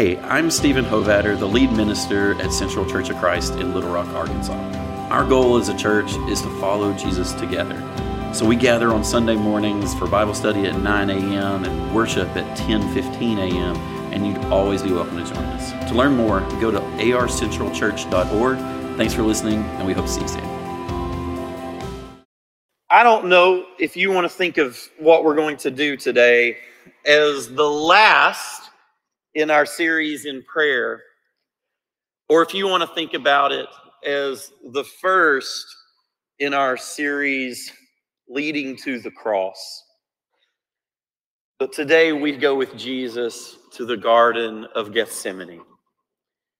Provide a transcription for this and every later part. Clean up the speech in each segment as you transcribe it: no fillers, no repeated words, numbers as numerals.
Hey, I'm Stephen Hovatter, the lead minister at Central Church of Christ in Little Rock, Arkansas. Our goal as a church is to follow Jesus together. So we gather on Sunday mornings for Bible study at 9 a.m. and worship at 10:15 a.m., and you'd always be welcome to join us. To learn more, go to arcentralchurch.org. Thanks for listening, and we hope to see you soon. I don't know if you want to think of what we're going to do today as the last in our series in prayer, or if you want to think about it as the first in our series leading to the cross. But today we go with Jesus to the Garden of Gethsemane.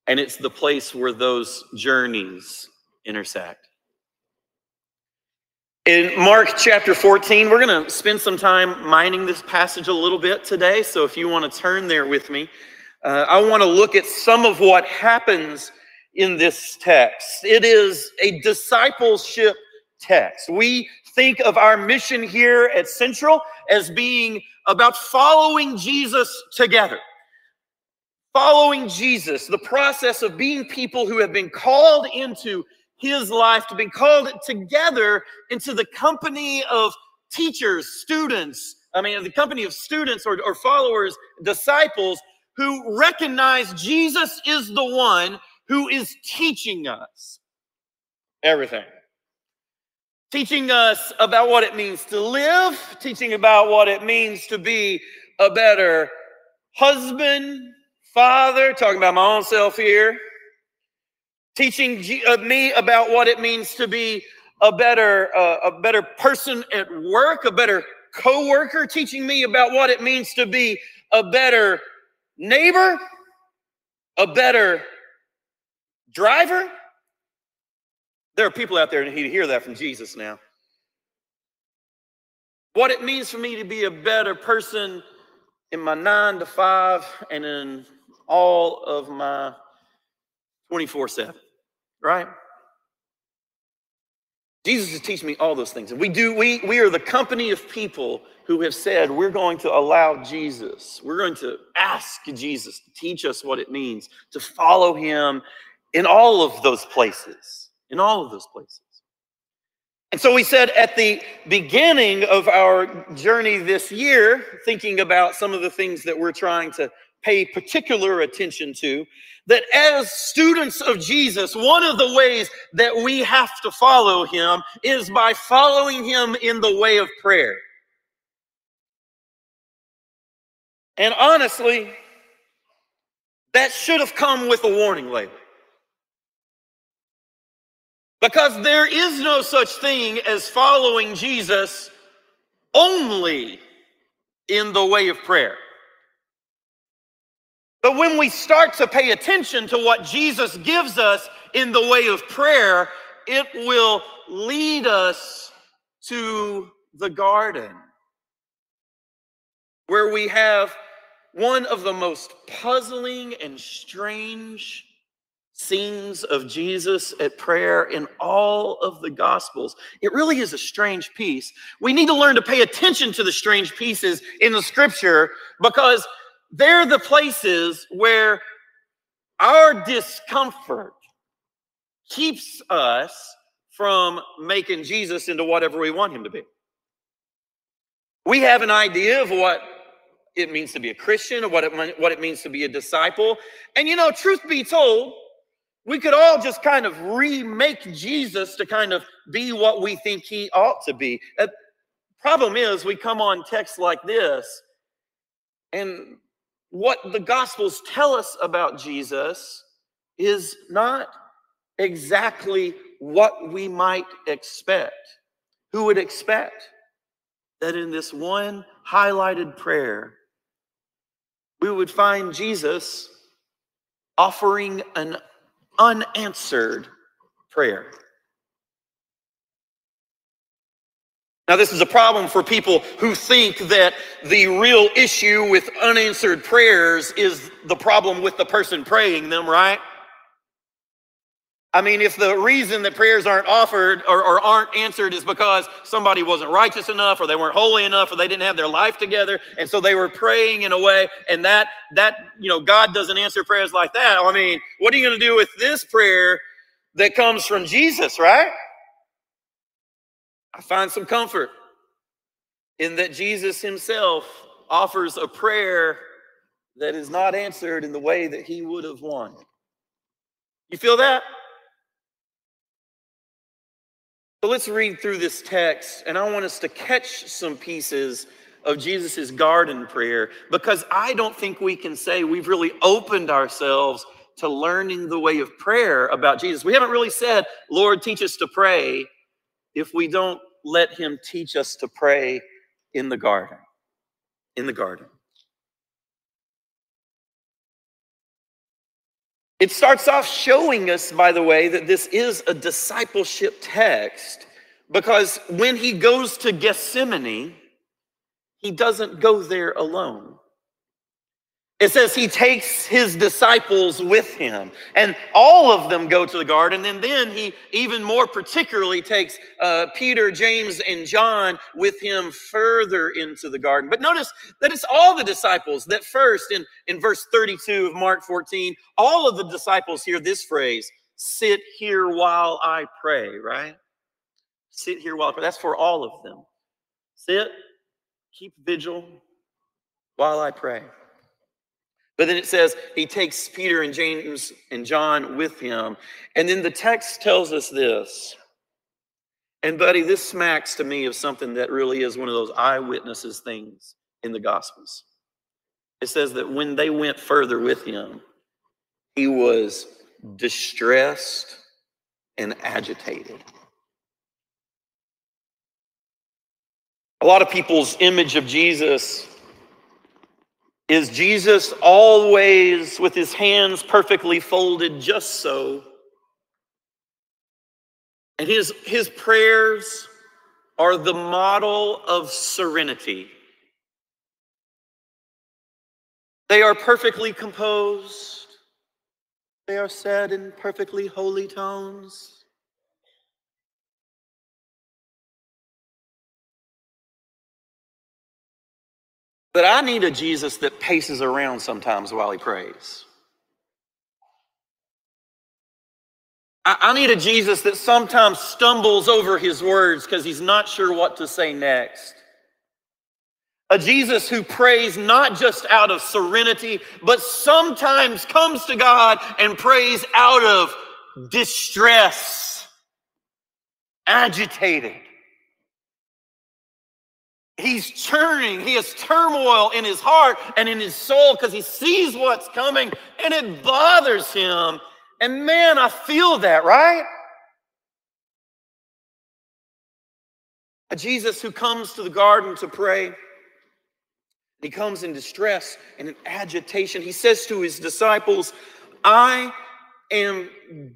And it's the place where those journeys intersect. In Mark chapter 14, we're going to spend some time mining this passage a little bit today. So if you want to turn there with me, I want to look at some of what happens in this text. It is a discipleship text. We think of our mission here at Central as being about following Jesus together. Following Jesus, the process of being people who have been called into his life, to be called together into the company of teachers, students, the company of students or followers, disciples, who recognize Jesus is the one who is teaching us everything. Teaching us about what it means to live, teaching about what it means to be a better husband, father, talking about my own self here, teaching me about what it means to be a better person at work, a better coworker, teaching me about what it means to be a better neighbor, a better driver. There are people out there who need to hear that from Jesus now. What it means for me to be a better person in my 9 to 5 and in all of my 24/7, right? Jesus is teaching me all those things. And we are the company of people who have said we're going to allow Jesus. We're going to ask Jesus to teach us what it means to follow him in all of those places. In all of those places. And so we said at the beginning of our journey this year, thinking about some of the things that we're trying to pay particular attention to, that as students of Jesus, one of the ways that we have to follow him is by following him in the way of prayer. And honestly, that should have come with a warning label. Because there is no such thing as following Jesus only in the way of prayer. But when we start to pay attention to what Jesus gives us in the way of prayer, it will lead us to the garden, where we have one of the most puzzling and strange scenes of Jesus at prayer in all of the Gospels. It really is a strange piece. We need to learn to pay attention to the strange pieces in the Scripture, because they're the places where our discomfort keeps us from making Jesus into whatever we want him to be. We have an idea of what it means to be a Christian, or what it means to be a disciple. And you know, truth be told, we could all just kind of remake Jesus to kind of be what we think he ought to be. The problem is we come on texts like this, and what the Gospels tell us about Jesus is not exactly what we might expect. Who would expect that in this one highlighted prayer, we would find Jesus offering an unanswered prayer? Now, this is a problem for people who think that the real issue with unanswered prayers is the problem with the person praying them, right? I mean, if the reason that prayers aren't offered or aren't answered is because somebody wasn't righteous enough or they weren't holy enough or they didn't have their life together, and so they were praying in a way, and that you know, God doesn't answer prayers like that. I mean, what are you going to do with this prayer that comes from Jesus, right? I find some comfort in that Jesus himself offers a prayer that is not answered in the way that he would have wanted. You feel that? So let's read through this text, and I want us to catch some pieces of Jesus's garden prayer, because I don't think we can say we've really opened ourselves to learning the way of prayer about Jesus. We haven't really said, Lord, teach us to pray, if we don't let him teach us to pray in the garden. In the garden. It starts off showing us, by the way, that this is a discipleship text, because when he goes to Gethsemane, he doesn't go there alone. It says he takes his disciples with him, and all of them go to the garden, and then he even more particularly takes Peter, James, and John with him further into the garden. But notice that it's all the disciples that first, in verse 32 of Mark 14, all of the disciples hear this phrase, sit here while I pray, right? Sit here while I pray. That's for all of them. Sit, keep vigil while I pray. But then it says he takes Peter and James and John with him. And then the text tells us this. And buddy, this smacks to me of something that really is one of those eyewitnesses things in the Gospels. It says that when they went further with him, he was distressed and agitated. A lot of people's image of Jesus is Jesus always with his hands perfectly folded just so. And his prayers are the model of serenity. They are perfectly composed. They are said in perfectly holy tones. But I need a Jesus that paces around sometimes while he prays. I need a Jesus that sometimes stumbles over his words because he's not sure what to say next. A Jesus who prays not just out of serenity, but sometimes comes to God and prays out of distress, agitated. He's churning. He has turmoil in his heart and in his soul because he sees what's coming and it bothers him. And man, I feel that, right? A Jesus who comes to the garden to pray. He comes in distress and in agitation. He says to his disciples, I am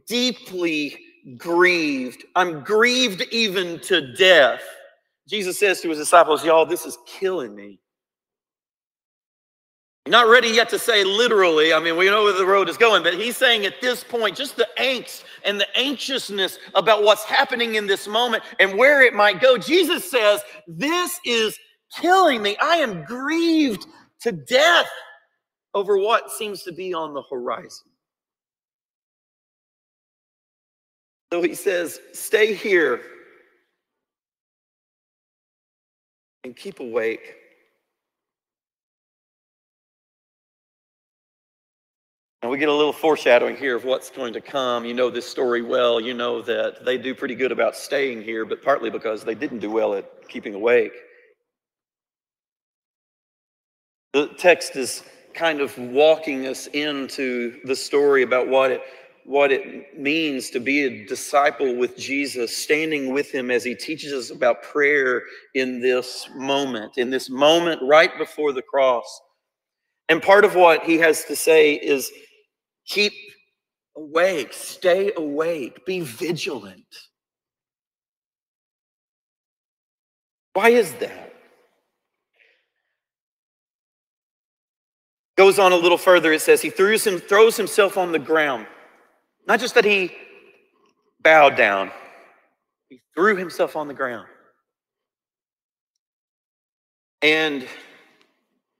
deeply grieved. I'm grieved even to death. Jesus says to his disciples, y'all, this is killing me. Not ready yet to say literally, I mean, we know where the road is going, but he's saying at this point, just the angst and the anxiousness about what's happening in this moment and where it might go. Jesus says, this is killing me. I am grieved to death over what seems to be on the horizon. So he says, stay here and keep awake. And we get a little foreshadowing here of what's going to come. You know this story well. You know that they do pretty good about staying here, but partly because they didn't do well at keeping awake. The text is kind of walking us into the story about what it means to be a disciple with Jesus, standing with him as he teaches us about prayer in this moment right before the cross. And part of what he has to say is, keep awake, stay awake, be vigilant. Why is that? Goes on a little further, it says, he throws himself on the ground. Not just that he bowed down. He threw himself on the ground. And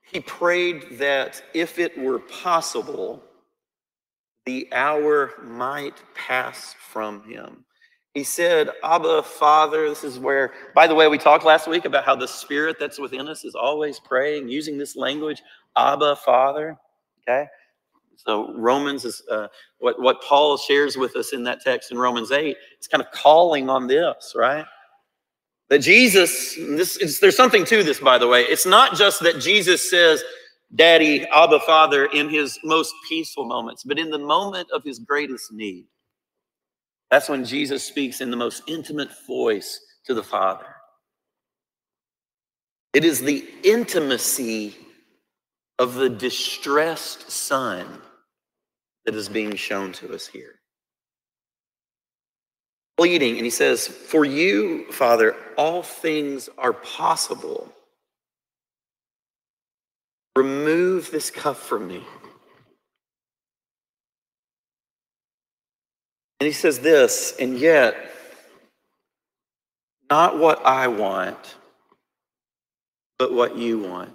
he prayed that if it were possible, the hour might pass from him. He said, Abba, Father. This is where, by the way, we talked last week about how the spirit that's within us is always praying, using this language, Abba, Father, okay? So Romans is what Paul shares with us in that text in Romans 8. It's kind of calling on this, right? That Jesus, there's something to this, by the way. It's not just that Jesus says, Daddy, Abba, Father, in his most peaceful moments, but in the moment of his greatest need. That's when Jesus speaks in the most intimate voice to the Father. It is the intimacy of the distressed son that is being shown to us here. Pleading, and he says, for you, Father, all things are possible. Remove this cup from me. And he says this, and yet, not what I want, but what you want.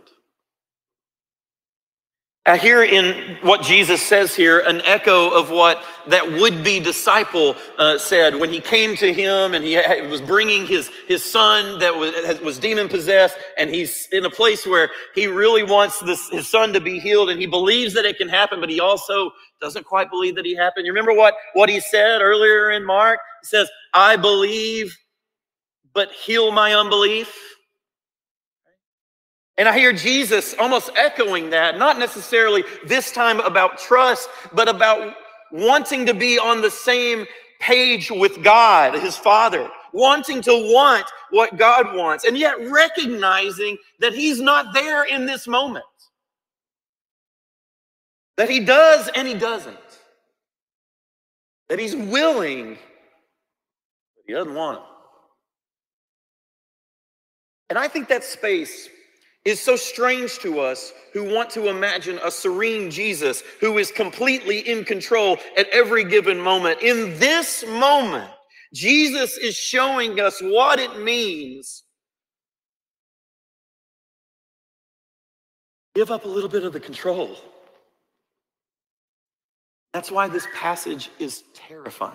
I hear in what Jesus says here an echo of what that would-be disciple said when he came to him and he was bringing his son that was demon-possessed, and he's in a place where he really wants his son to be healed, and he believes that it can happen, but he also doesn't quite believe that it happened. You remember what he said earlier in Mark? He says, I believe, but heal my unbelief. And I hear Jesus almost echoing that, not necessarily this time about trust, but about wanting to be on the same page with God, his Father, wanting to want what God wants, and yet recognizing that he's not there in this moment, that he does and he doesn't, that he's willing, but he doesn't want it. And I think that space is so strange to us who want to imagine a serene Jesus who is completely in control at every given moment. In this moment, Jesus is showing us what it means. Give up a little bit of the control. That's why this passage is terrifying.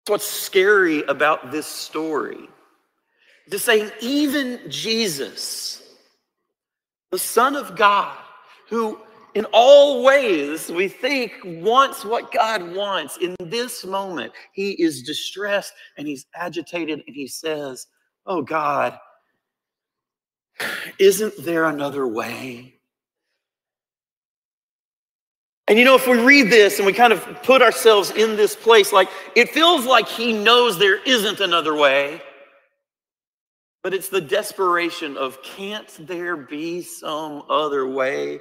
That's what's scary about this story. To saying even Jesus, the Son of God, who in all ways we think wants what God wants, in this moment, he is distressed and he's agitated and he says, oh God, isn't there another way? And you know, if we read this and we kind of put ourselves in this place, like it feels like he knows there isn't another way. But it's the desperation of, can't there be some other way?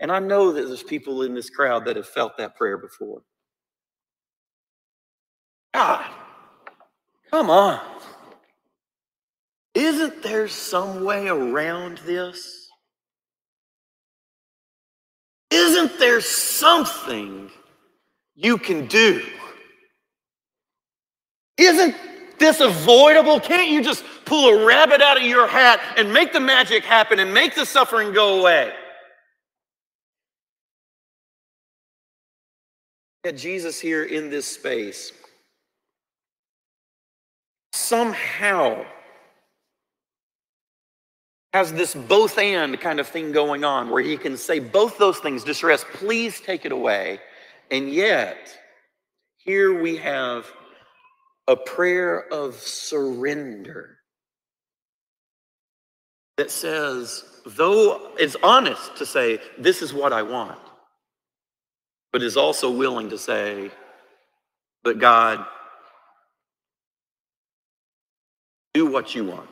And I know that there's people in this crowd that have felt that prayer before. God, come on. Isn't there some way around this? Isn't there something you can do? Isn't this avoidable? Can't you just pull a rabbit out of your hat and make the magic happen and make the suffering go away? Yet Jesus here in this space somehow has this both and kind of thing going on where he can say both those things, distress, please take it away. And yet here we have a prayer of surrender that says, though it's honest to say, this is what I want, but is also willing to say, but God, do what you want.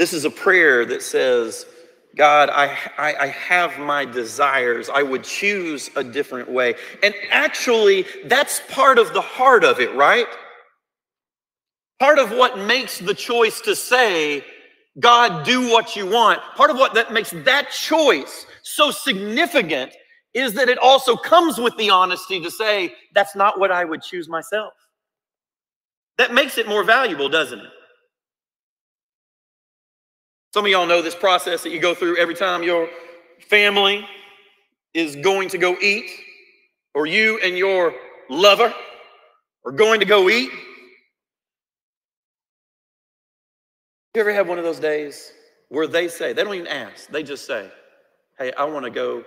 This is a prayer that says, God, I have my desires. I would choose a different way. And actually, that's part of the heart of it, right? Part of what makes the choice to say, God, do what you want, part of what that makes that choice so significant is that it also comes with the honesty to say, that's not what I would choose myself. That makes it more valuable, doesn't it? Some of y'all know this process that you go through every time your family is going to go eat, or you and your lover are going to go eat. You ever have one of those days where they say, they don't even ask, they just say, hey, I want to go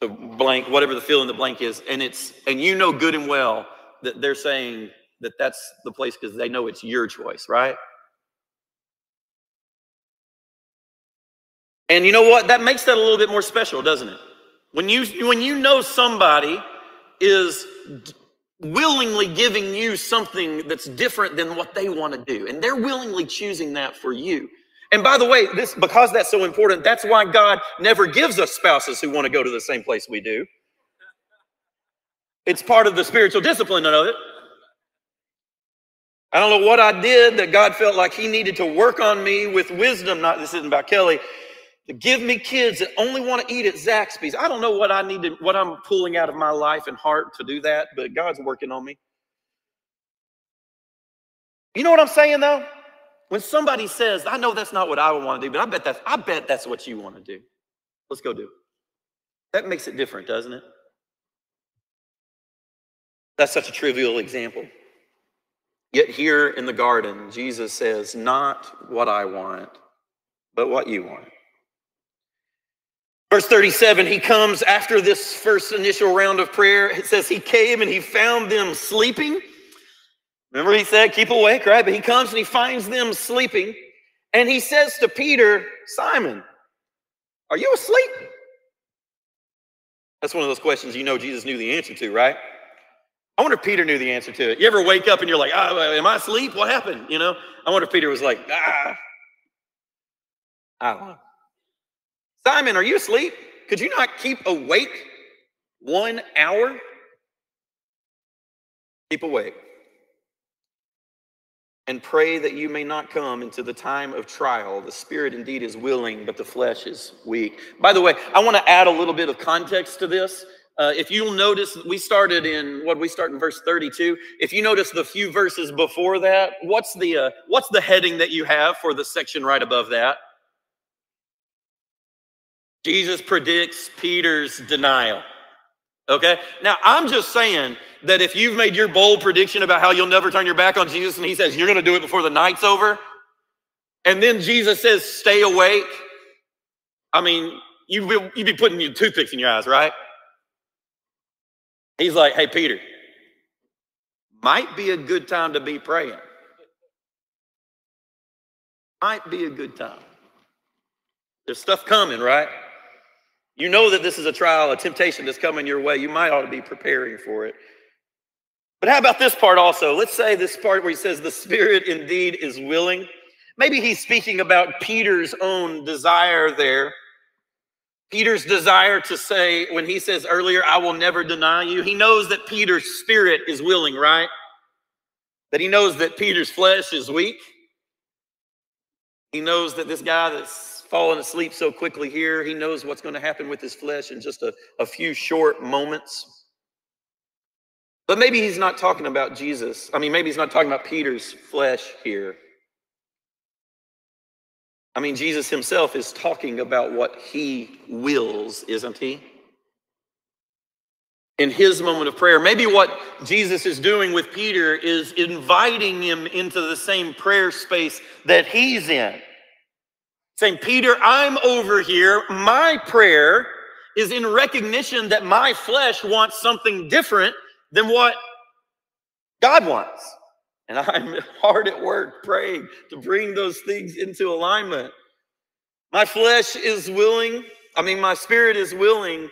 to blank, whatever the fill in the blank is, and you know good and well that they're saying that that's the place because they know it's your choice, right? And you know what? That makes that a little bit more special, doesn't it? When you know somebody is willingly giving you something that's different than what they want to do, and they're willingly choosing that for you. And by the way, because that's so important, that's why God never gives us spouses who want to go to the same place we do. It's part of the spiritual discipline of it. I don't know what I did that God felt like he needed to work on me with wisdom. This isn't about Kelly. To give me kids that only want to eat at Zaxby's. I don't know what I need to, what I'm pulling out of my life and heart to do that, but God's working on me. You know what I'm saying though? When somebody says, I know that's not what I would want to do, but I bet that's what you want to do. Let's go do it. That makes it different, doesn't it? That's such a trivial example. Yet here in the garden, Jesus says, not what I want, but what you want. Verse 37, he comes after this first initial round of prayer. It says he came and he found them sleeping. Remember he said, keep awake, right? But he comes and he finds them sleeping. And he says to Peter, Simon, are you asleep? That's one of those questions you know Jesus knew the answer to, right? I wonder if Peter knew the answer to it. You ever wake up and you're like, am I asleep? What happened? You know, I wonder if Peter was like, I don't know. Simon, are you asleep? Could you not keep awake 1 hour? Keep awake and pray that you may not come into the time of trial. The spirit indeed is willing, but the flesh is weak. By the way, I want to add a little bit of context to this. If you'll notice, we start in verse 32. If you notice the few verses before that, what's the heading that you have for the section right above that? Jesus predicts Peter's denial. Okay? Now, I'm just saying that if you've made your bold prediction about how you'll never turn your back on Jesus, and he says, you're going to do it before the night's over, and then Jesus says, stay awake. I mean, you'd be putting your toothpicks in your eyes, right? He's like, hey, Peter, might be a good time to be praying. Might be a good time. There's stuff coming, right? You know that this is a trial, a temptation that's coming your way. You might ought to be preparing for it. But how about this part also? Let's say this part where he says the spirit indeed is willing. Maybe he's speaking about Peter's own desire there. Peter's desire to say, when he says earlier, I will never deny you, he knows that Peter's spirit is willing, right? That he knows that Peter's flesh is weak. He knows that this guy that's falling asleep so quickly here, he knows what's going to happen with his flesh in just a few short moments. But maybe he's not talking about Jesus. I mean, maybe he's not talking about Peter's flesh here. I mean, Jesus himself is talking about what he wills, isn't he? In his moment of prayer, maybe what Jesus is doing with Peter is inviting him into the same prayer space that he's in. Saying, Peter, I'm over here. My prayer is in recognition that my flesh wants something different than what God wants. And I'm hard at work praying to bring those things into alignment. My flesh is willing. I mean, my spirit is willing,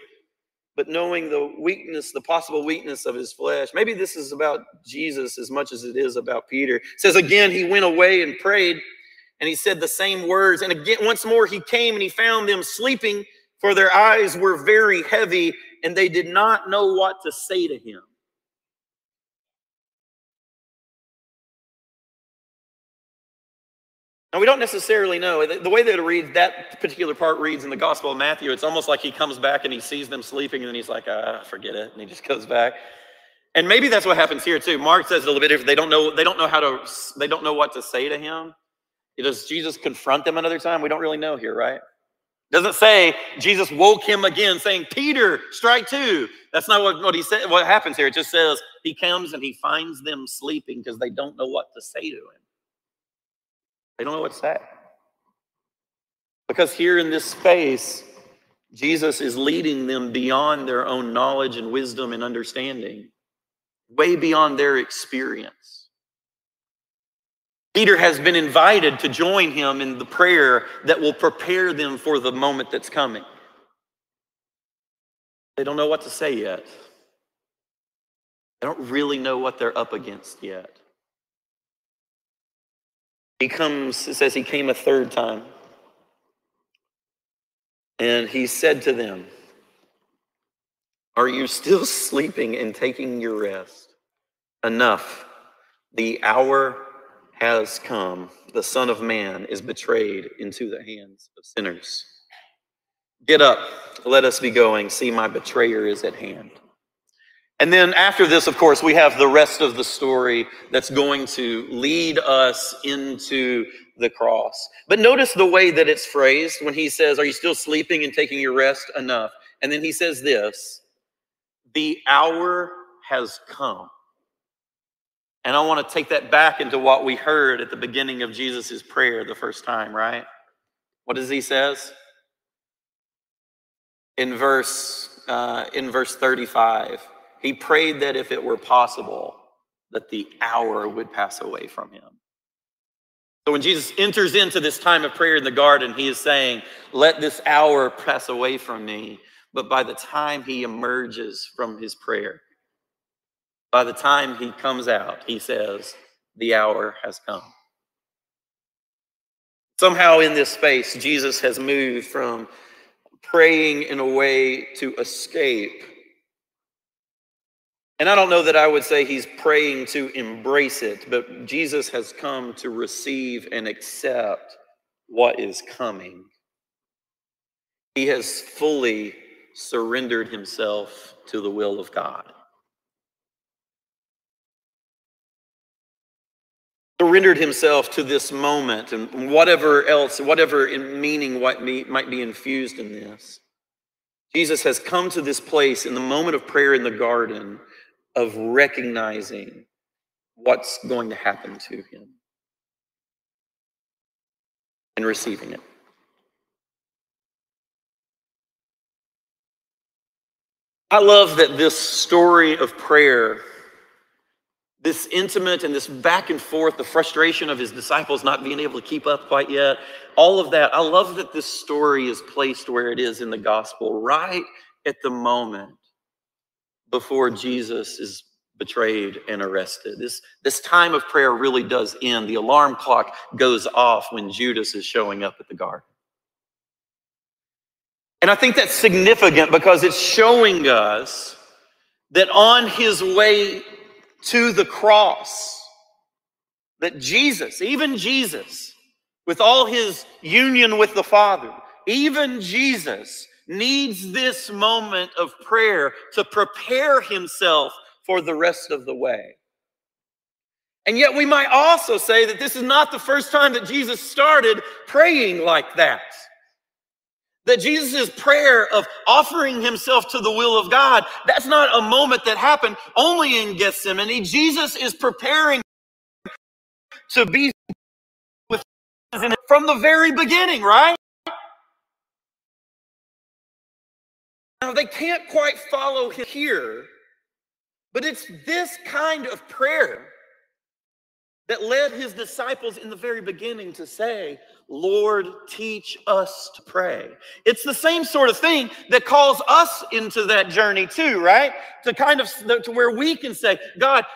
but knowing the weakness, the possible weakness of his flesh. Maybe this is about Jesus as much as it is about Peter. It says, again, he went away and prayed. And he said the same words. And again, once more, he came and he found them sleeping, for their eyes were very heavy, and they did not know what to say to him. Now, we don't necessarily know. The way that it reads, that particular part reads in the Gospel of Matthew, it's almost like he comes back and he sees them sleeping, and then he's like, forget it, and he just goes back. And maybe that's what happens here too. Mark says a little bit different. They don't know what to say to him. Does Jesus confront them another time? We don't really know here, right? Doesn't say Jesus woke him again, saying, "Peter, strike two." That's not what he said. What happens here? It just says he comes and he finds them sleeping because they don't know what to say to him. They don't know what to say. Because here in this space, Jesus is leading them beyond their own knowledge and wisdom and understanding, way beyond their experience. Peter has been invited to join him in the prayer that will prepare them for the moment that's coming. They don't know what to say yet. They don't really know what they're up against yet. He comes, it says he came a third time. And he said to them, "Are you still sleeping and taking your rest? Enough. The hour has come. The Son of Man is betrayed into the hands of sinners. Get up. Let us be going. See, my betrayer is at hand." And then after this, of course, we have the rest of the story that's going to lead us into the cross. But notice the way that it's phrased when he says, "Are you still sleeping and taking your rest? Enough." And then he says this, "The hour has come." And I want to take that back into what we heard at the beginning of Jesus's prayer the first time, right? What does he says? In verse 35, he prayed that if it were possible, that the hour would pass away from him. So when Jesus enters into this time of prayer in the garden, he is saying, "Let this hour pass away from me." But by the time he emerges from his prayer, by the time he comes out, he says, "The hour has come." Somehow in this space, Jesus has moved from praying in a way to escape. And I don't know that I would say he's praying to embrace it, but Jesus has come to receive and accept what is coming. He has fully surrendered himself to the will of God. Surrendered himself to this moment and whatever else, whatever in meaning might be infused in this. Jesus has come to this place in the moment of prayer in the garden of recognizing what's going to happen to him and receiving it. I love that this story of prayer, this intimate and this back and forth, the frustration of his disciples not being able to keep up quite yet, all of that. I love that this story is placed where it is in the gospel, right at the moment before Jesus is betrayed and arrested. This time of prayer really does end. The alarm clock goes off when Judas is showing up at the garden. And I think that's significant because it's showing us that on his way to the cross, that Jesus, even Jesus, with all his union with the Father, even Jesus needs this moment of prayer to prepare himself for the rest of the way. And yet we might also say that this is not the first time that Jesus started praying like that. That Jesus' prayer of offering himself to the will of God, that's not a moment that happened only in Gethsemane. Jesus is preparing to be with him from the very beginning, right? Now, they can't quite follow him here, but it's this kind of prayer that led his disciples in the very beginning to say, "Lord, teach us to pray." It's the same sort of thing that calls us into that journey too, right? To where we can say, "God,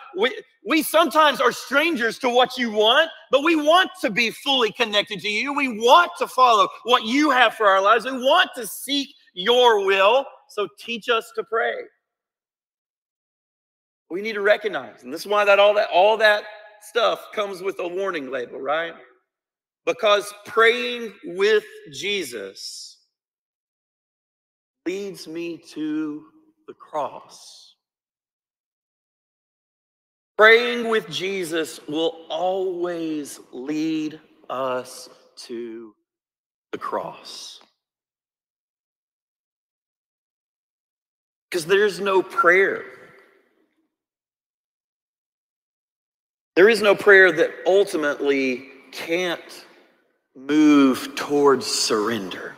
we sometimes are strangers to what you want, but we want to be fully connected to you. We want to follow what you have for our lives. We want to seek your will. So teach us to pray." We need to recognize, and this is why that all that stuff comes with a warning label, right? Because praying with Jesus leads me to the cross. Praying with Jesus will always lead us to the cross. Because there's no prayer. There is no prayer that ultimately can't move towards surrender.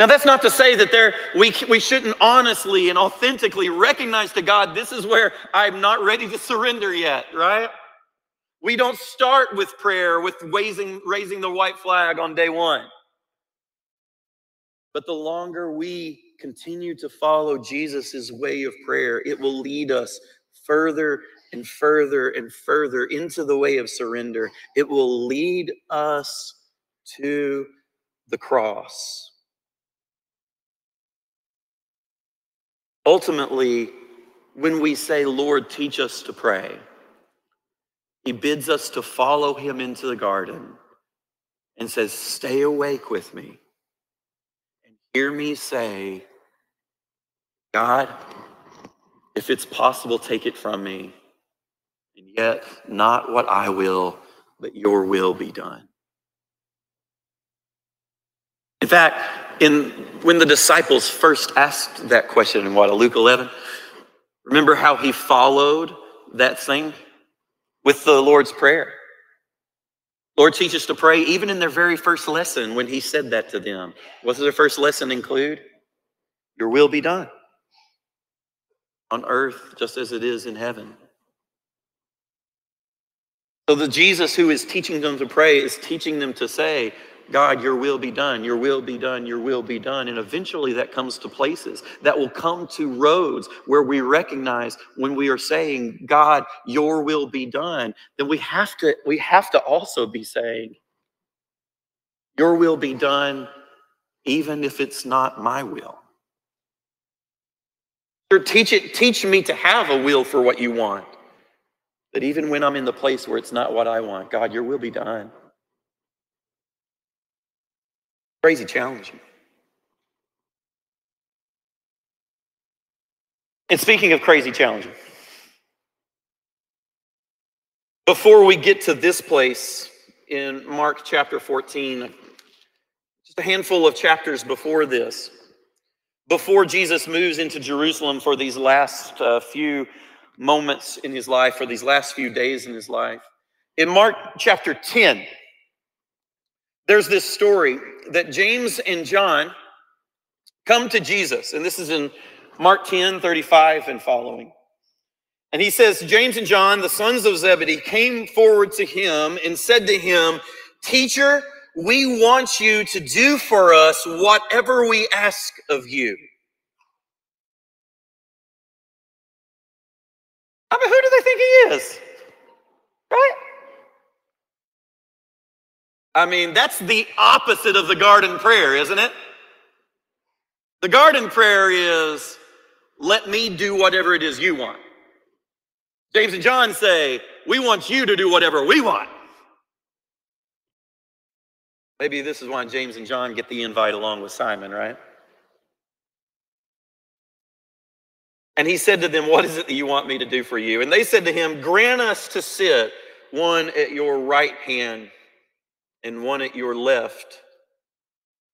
Now, that's not to say that we shouldn't honestly and authentically recognize to God, this is where I'm not ready to surrender yet, right? We don't start with prayer, with raising the white flag on day one. But the longer we continue to follow Jesus's way of prayer, it will lead us further and further and further into the way of surrender. It will lead us to the cross. Ultimately, when we say, Lord, teach us to pray, he bids us to follow him into the garden and says, stay awake with me and hear me say, God, if it's possible, take it from me. And yet, not what I will, but your will be done. In fact, when the disciples first asked that question in Luke 11, remember how he followed that thing with the Lord's Prayer. Lord, teach us to pray, even in their very first lesson when he said that to them. What does their first lesson include? Your will be done on earth just as it is in heaven. So the Jesus who is teaching them to pray is teaching them to say, God, your will be done, your will be done, your will be done. And eventually that comes to places that will come to roads where we recognize when we are saying, God, your will be done, then we have to also be saying, your will be done, even if it's not my will. Teach me to have a will for what you want. But even when I'm in the place where it's not what I want, God, your will be done. Crazy challenging. And speaking of crazy challenging, before we get to this place in Mark chapter 14, just a handful of chapters before this, before Jesus moves into Jerusalem for these last few moments in his life, for these last few days in his life. In Mark chapter 10, there's this story that James and John come to Jesus. And this is in Mark 10:35 and following. And he says, James and John, the sons of Zebedee, came forward to him and said to him, Teacher, we want you to do for us whatever we ask of you. I mean, who do they think he is? Right? I mean, that's the opposite of the garden prayer, isn't it? The garden prayer is, let me do whatever it is you want. James and John say, we want you to do whatever we want. Maybe this is why James and John get the invite along with Simon, right? And he said to them, what is it that you want me to do for you? And they said to him, grant us to sit one at your right hand and one at your left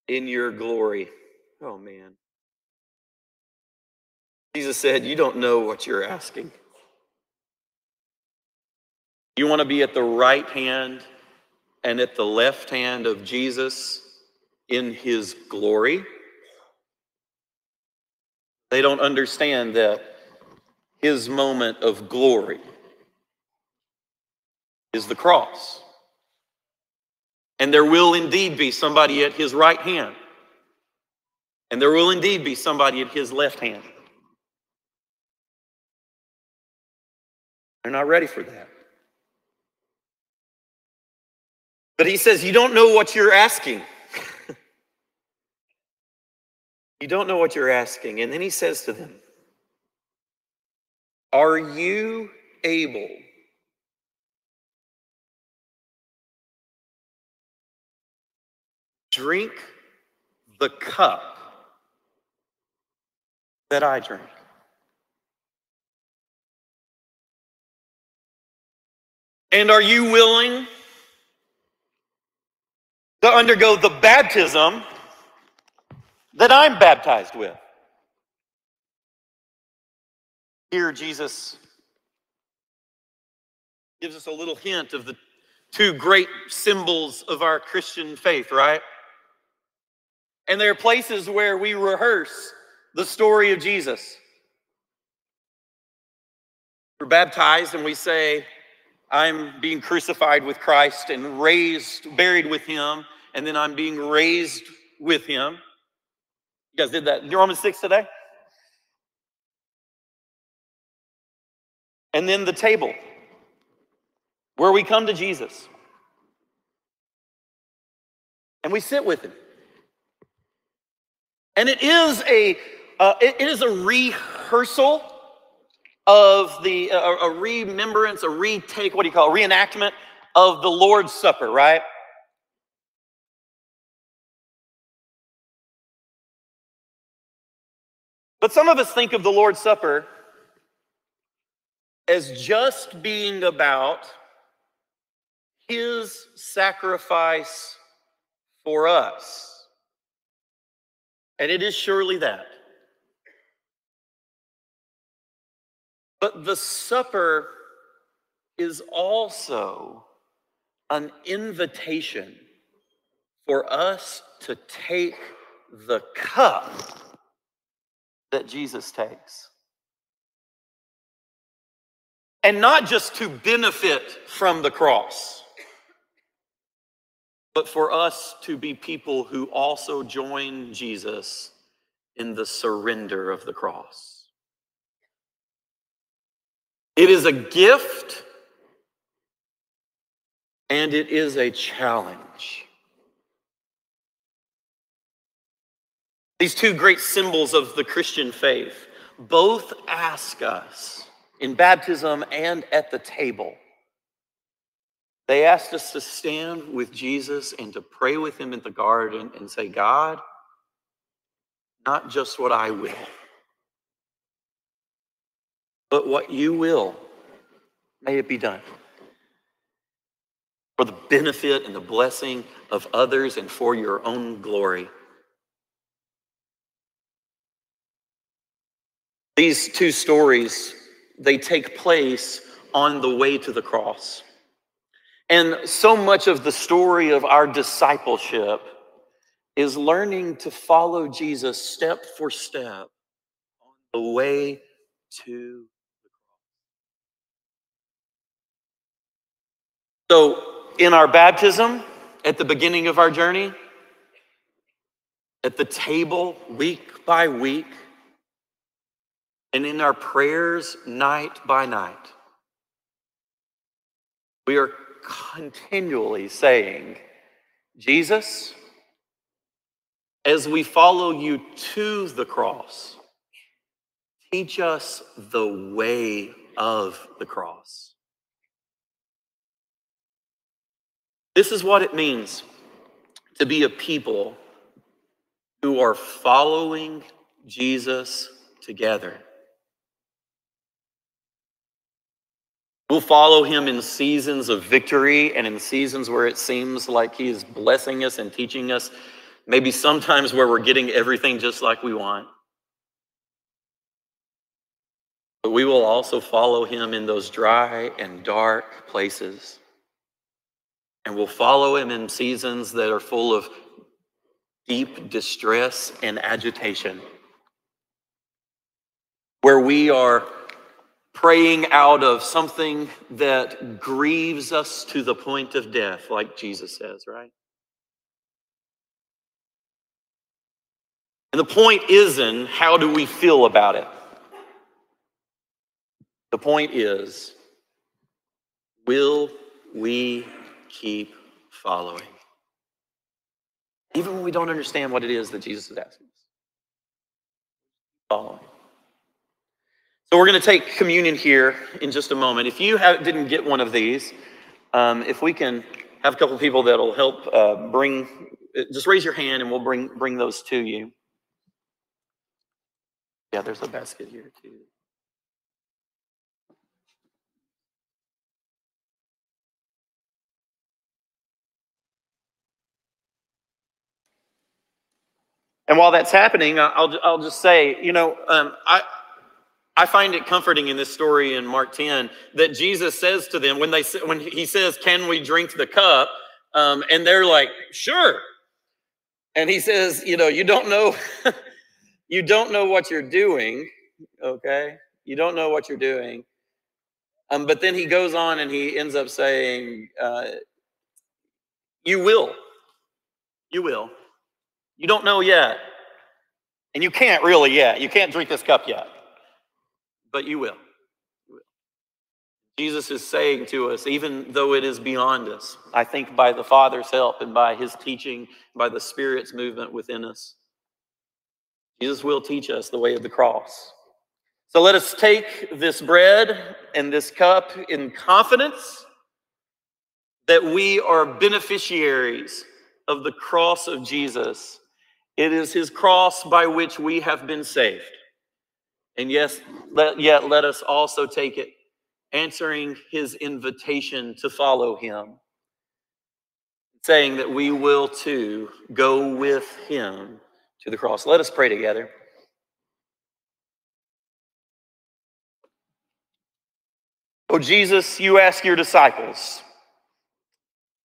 in your glory. Oh, man. Jesus said, you don't know what you're asking. You want to be at the right hand and at the left hand of Jesus in his glory? They don't understand that his moment of glory is the cross. And there will indeed be somebody at his right hand. And there will indeed be somebody at his left hand. They're not ready for that. But he says, you don't know what you're asking. You don't know what you're asking. And then he says to them, are you able drink the cup that I drink. And are you willing to undergo the baptism that I'm baptized with? Here, Jesus gives us a little hint of the two great symbols of our Christian faith, right? And there are places where we rehearse the story of Jesus. We're baptized and we say, I'm being crucified with Christ and raised, buried with him, and then I'm being raised with him. You guys did that in Romans 6 today? And then the table, where we come to Jesus and we sit with him. And it is a rehearsal of a remembrance, a retake, what do you call it, reenactment of the Lord's Supper, right? But some of us think of the Lord's Supper as just being about his sacrifice for us. And it is surely that. But the supper is also an invitation for us to take the cup that Jesus takes. And not just to benefit from the cross, but for us to be people who also join Jesus in the surrender of the cross. It is a gift and it is a challenge. These two great symbols of the Christian faith both ask us in baptism and at the table. They asked us to stand with Jesus and to pray with him in the garden and say, God, not just what I will, but what you will, may it be done. For the benefit and the blessing of others and for your own glory. These two stories, they take place on the way to the cross. And so much of the story of our discipleship is learning to follow Jesus step for step on the way to the cross. So in our baptism, at the beginning of our journey, at the table week by week, and in our prayers night by night, we are continually saying, Jesus, as we follow you to the cross, teach us the way of the cross. This is what it means to be a people who are following Jesus together. We'll follow him in seasons of victory and in seasons where it seems like he is blessing us and teaching us, maybe sometimes where we're getting everything just like we want. But we will also follow him in those dry and dark places. And we'll follow him in seasons that are full of deep distress and agitation, where we are praying out of something that grieves us to the point of death, like Jesus says, right? And the point isn't how do we feel about it? The point is, will we keep following? Even when we don't understand what it is that Jesus is asking us. Following. So we're going to take communion here in just a moment. If you didn't get one of these, if we can have a couple of people that'll help bring. Just raise your hand and we'll bring those to you. Yeah, there's a basket here too. And while that's happening, I'll just say, I find it comforting in this story in Mark 10 that Jesus says to them when he says, "Can we drink the cup?" And they're like, "Sure." And he says, you don't know what you're doing, okay? You don't know what you're doing. But then he goes on and he ends up saying, you will. You don't know yet. And you can't really yet. You can't drink this cup yet. But you will. You will. Jesus is saying to us, even though it is beyond us, I think by the Father's help and by his teaching, by the Spirit's movement within us, Jesus will teach us the way of the cross. So let us take this bread and this cup in confidence that we are beneficiaries of the cross of Jesus. It is his cross by which we have been saved. And yes, let us also take it, answering his invitation to follow him, saying that we will too go with him to the cross. Let us pray together. Oh, Jesus, you ask your disciples,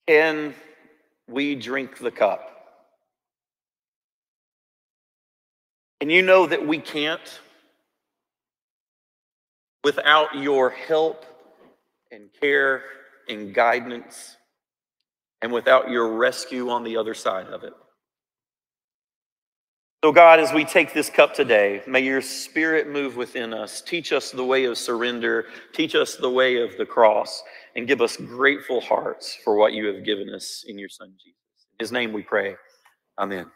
can we drink the cup? And you know that we can't without your help and care and guidance, and without your rescue on the other side of it. So God, as we take this cup today, may your Spirit move within us, teach us the way of surrender, teach us the way of the cross, and give us grateful hearts for what you have given us in your Son, Jesus. In his name we pray, amen.